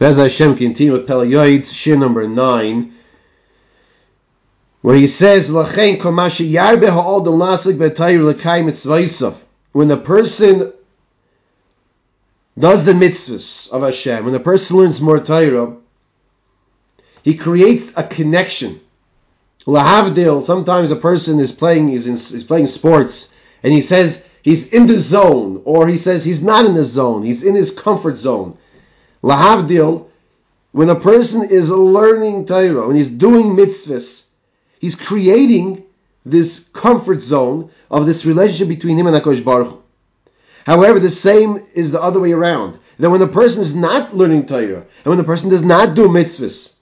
As Hashem continues with Pele Yoitz, shir number 9, where he says, when a person does the mitzvahs of Hashem, when a person learns more Torah, he creates a connection. Lahavdil, sometimes a person is playing sports, and he says he's in the zone, or he says he's not in the zone, he's in his comfort zone. Lahavdil, when a person is learning Torah, when he's doing mitzvahs, he's creating this comfort zone of this relationship between him and HaKadosh Baruch Hu. However, the same is the other way around. That when a person is not learning Torah, and when a person does not do mitzvahs,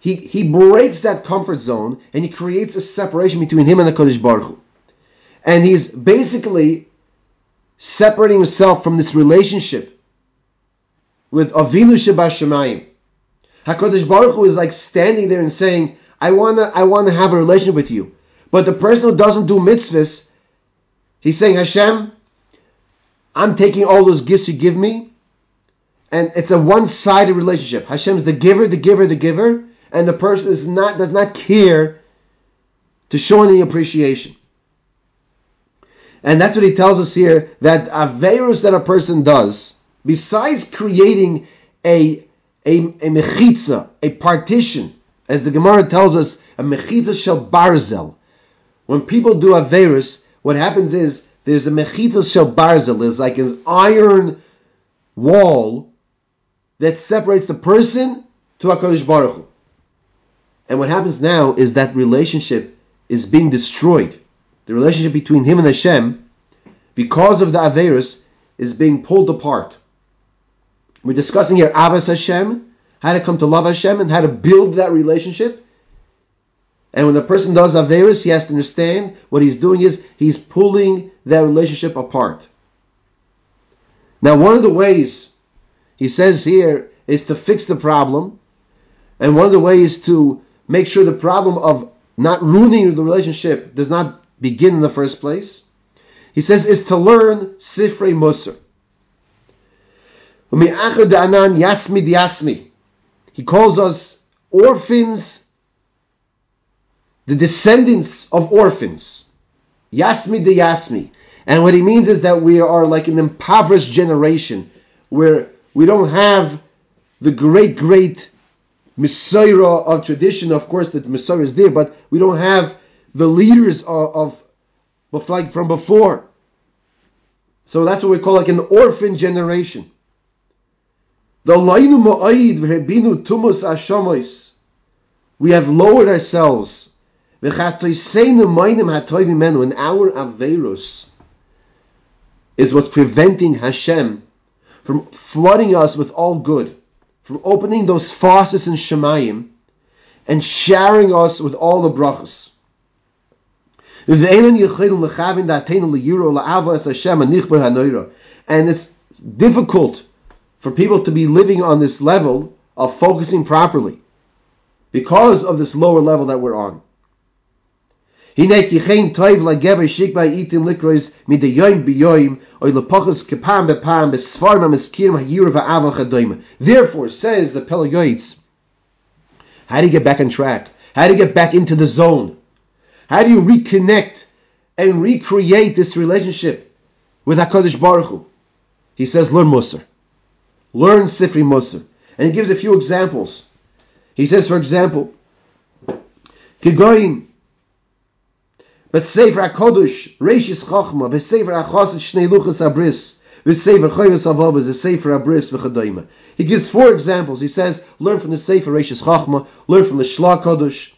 he breaks that comfort zone and he creates a separation between him and HaKadosh Baruch Hu. And he's basically separating himself from this relationship with Avinu Sheba shemaim. HaKadosh Baruch Hu is like standing there and saying, I wanna have a relationship with you. But the person who doesn't do mitzvahs, he's saying, Hashem, I'm taking all those gifts you give me, and it's a one-sided relationship. Hashem is the giver, and the person does not care to show any appreciation. And that's what he tells us here, that averus that a person does, besides creating a mechitza, a partition, as the Gemara tells us, a mechitza shel barzel. When people do averus, what happens is there's a mechitza shel barzel. There's like an iron wall that separates the person to HaKadosh Baruch Hu. And what happens now is that relationship is being destroyed. The relationship between him and Hashem, because of the averus, is being pulled apart. We're discussing here Ahavas Hashem, how to come to love Hashem and how to build that relationship. And when the person does averus, he has to understand what he's doing is he's pulling that relationship apart. Now, one of the ways, he says here, is to fix the problem. And one of the ways to make sure the problem of not ruining the relationship does not begin in the first place, he says, is to learn Sifrei Mussar. Yasmi de Yasmi. He calls us orphans, the descendants of orphans. Yasmi de Yasmi. And what he means is that we are like an impoverished generation where we don't have the great Messaira of tradition. Of course, the Messaira is there, but we don't have the leaders of like from before. So that's what we call like an orphan generation. We have lowered ourselves. And our averus is what's preventing Hashem from flooding us with all good, from opening those faucets in Shemayim and showering us with all the brachos. And it's difficult for people to be living on this level of focusing properly because of this lower level that we're on. Therefore, says the Pele Yoitz, how do you get back on track? How do you get back into the zone? How do you reconnect and recreate this relationship with HaKadosh Baruch Hu? He says, learn Moser. Learn Sifrei Mussar. And he gives a few examples. He says, for example, Kigoyin, Sefer HaKadosh Reishis Chochmah, Sefer HaChasid Shnei Luchas Abris, Sefer Choyves Avavas, Sefer Abris V'Chadayma. He gives four examples. He says, learn from the Sefer Reishis Chochmah, learn from the Shlach Shlakush,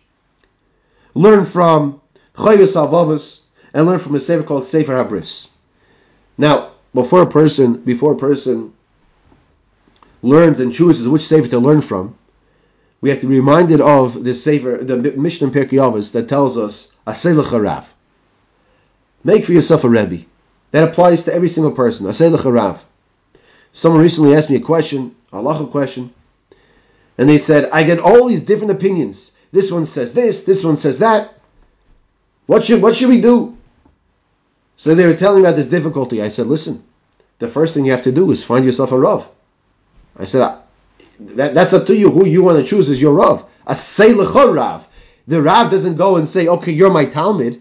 learn from Choyves Avavas, and learn from a Sefer called Sefer Abris. Now, before a person learns and chooses which sefer to learn from, we have to be reminded of this sefer, the Mishnah in Pirkei Avos that tells us, Asei lecha rav. Make for yourself a Rebbe. That applies to every single person. Asei lecha rav. Someone recently asked me a question, a Halacha question, and they said, I get all these different opinions. This one says this, this one says that. What should we do? So they were telling me about this difficulty. I said, listen, the first thing you have to do is find yourself a Rav. I said, That's up to you. Who you want to choose is your Rav. Asei lecha rav. The Rav doesn't go and say, okay, you're my talmid.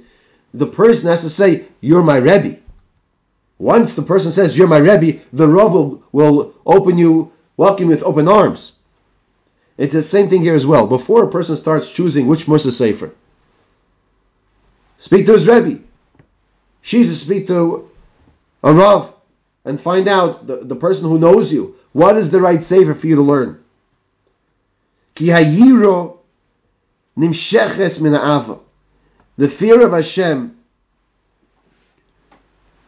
The person has to say, you're my Rebbe. Once the person says, you're my Rebbe, the Rav will welcome you with open arms. It's the same thing here as well. Before a person starts choosing which mussar sefer, speak to his Rebbe. She should speak to a Rav and find out, the person who knows you, what is the right sefer for you to learn. Ki hayiro nimsheches mina ava. The fear of Hashem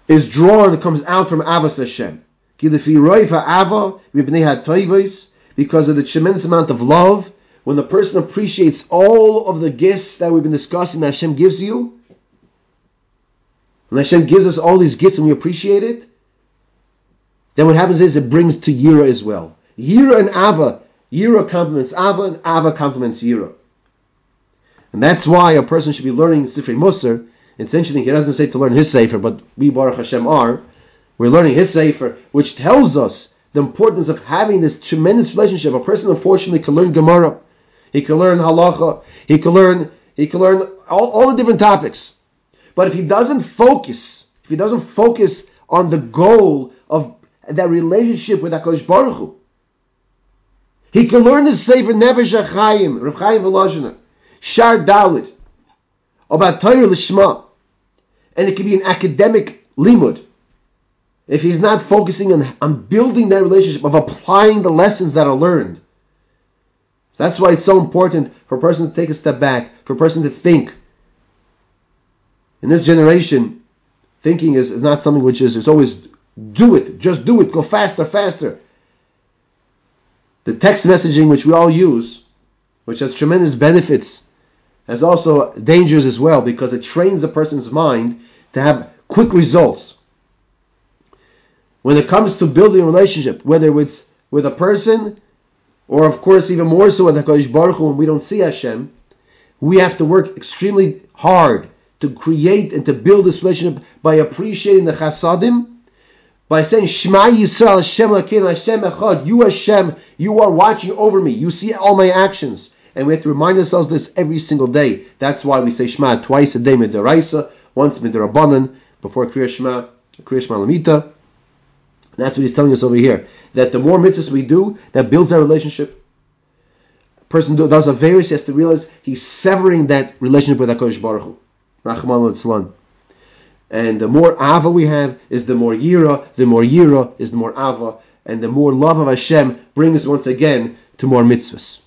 is drawn, it comes out from Avas Hashem. Because of the tremendous amount of love, when the person appreciates all of the gifts that we've been discussing that Hashem gives you, and Hashem gives us all these gifts and we appreciate it, then what happens is it brings to Yira as well. Yira and Ava. Yira complements Ava and Ava complements Yira. And that's why a person should be learning Sifrei Mussar. It's interesting, he doesn't say to learn his sefer, but we Baruch Hashem are. We're learning his sefer, which tells us the importance of having this tremendous relationship. A person, unfortunately, can learn Gemara, he can learn Halacha, he can learn all the different topics. But if he doesn't focus, on the goal of that relationship with HaKadosh Baruch Hu, he can learn his sefer Nefesh HaChaim, Rav Chaim Volozhiner, Shar Dalit, about Torah Lishma, and it can be an academic limud. If he's not focusing on building that relationship, of applying the lessons that are learned. So that's why it's so important for a person to take a step back, for a person to think. In this generation, thinking is not something which is, it's always do it, just do it, go faster, faster. The text messaging which we all use, which has tremendous benefits, has also dangers as well, because it trains a person's mind to have quick results. When it comes to building a relationship, whether it's with a person, or of course even more so with HaKadosh Baruch Hu, when we don't see Hashem, we have to work extremely hard to create and to build this relationship by appreciating the chasadim, by saying, Shema Yisrael, Hashem Lakein, Hashem Echad, you Hashem, you are watching over me, you see all my actions. And we have to remind ourselves this every single day. That's why we say Shema twice a day, Midaraisa, once Midarabanan, before Kriya Shema Lamita. And that's what he's telling us over here. That the more mitzvahs we do, that builds our relationship. A person does averus, he has to realize he's severing that relationship with HaKadosh Baruch Hu. Rahman al-Islam. And the more Ava we have, is the more Yira. The more Yira is the more Ava. And the more love of Hashem brings us once again to more mitzvahs.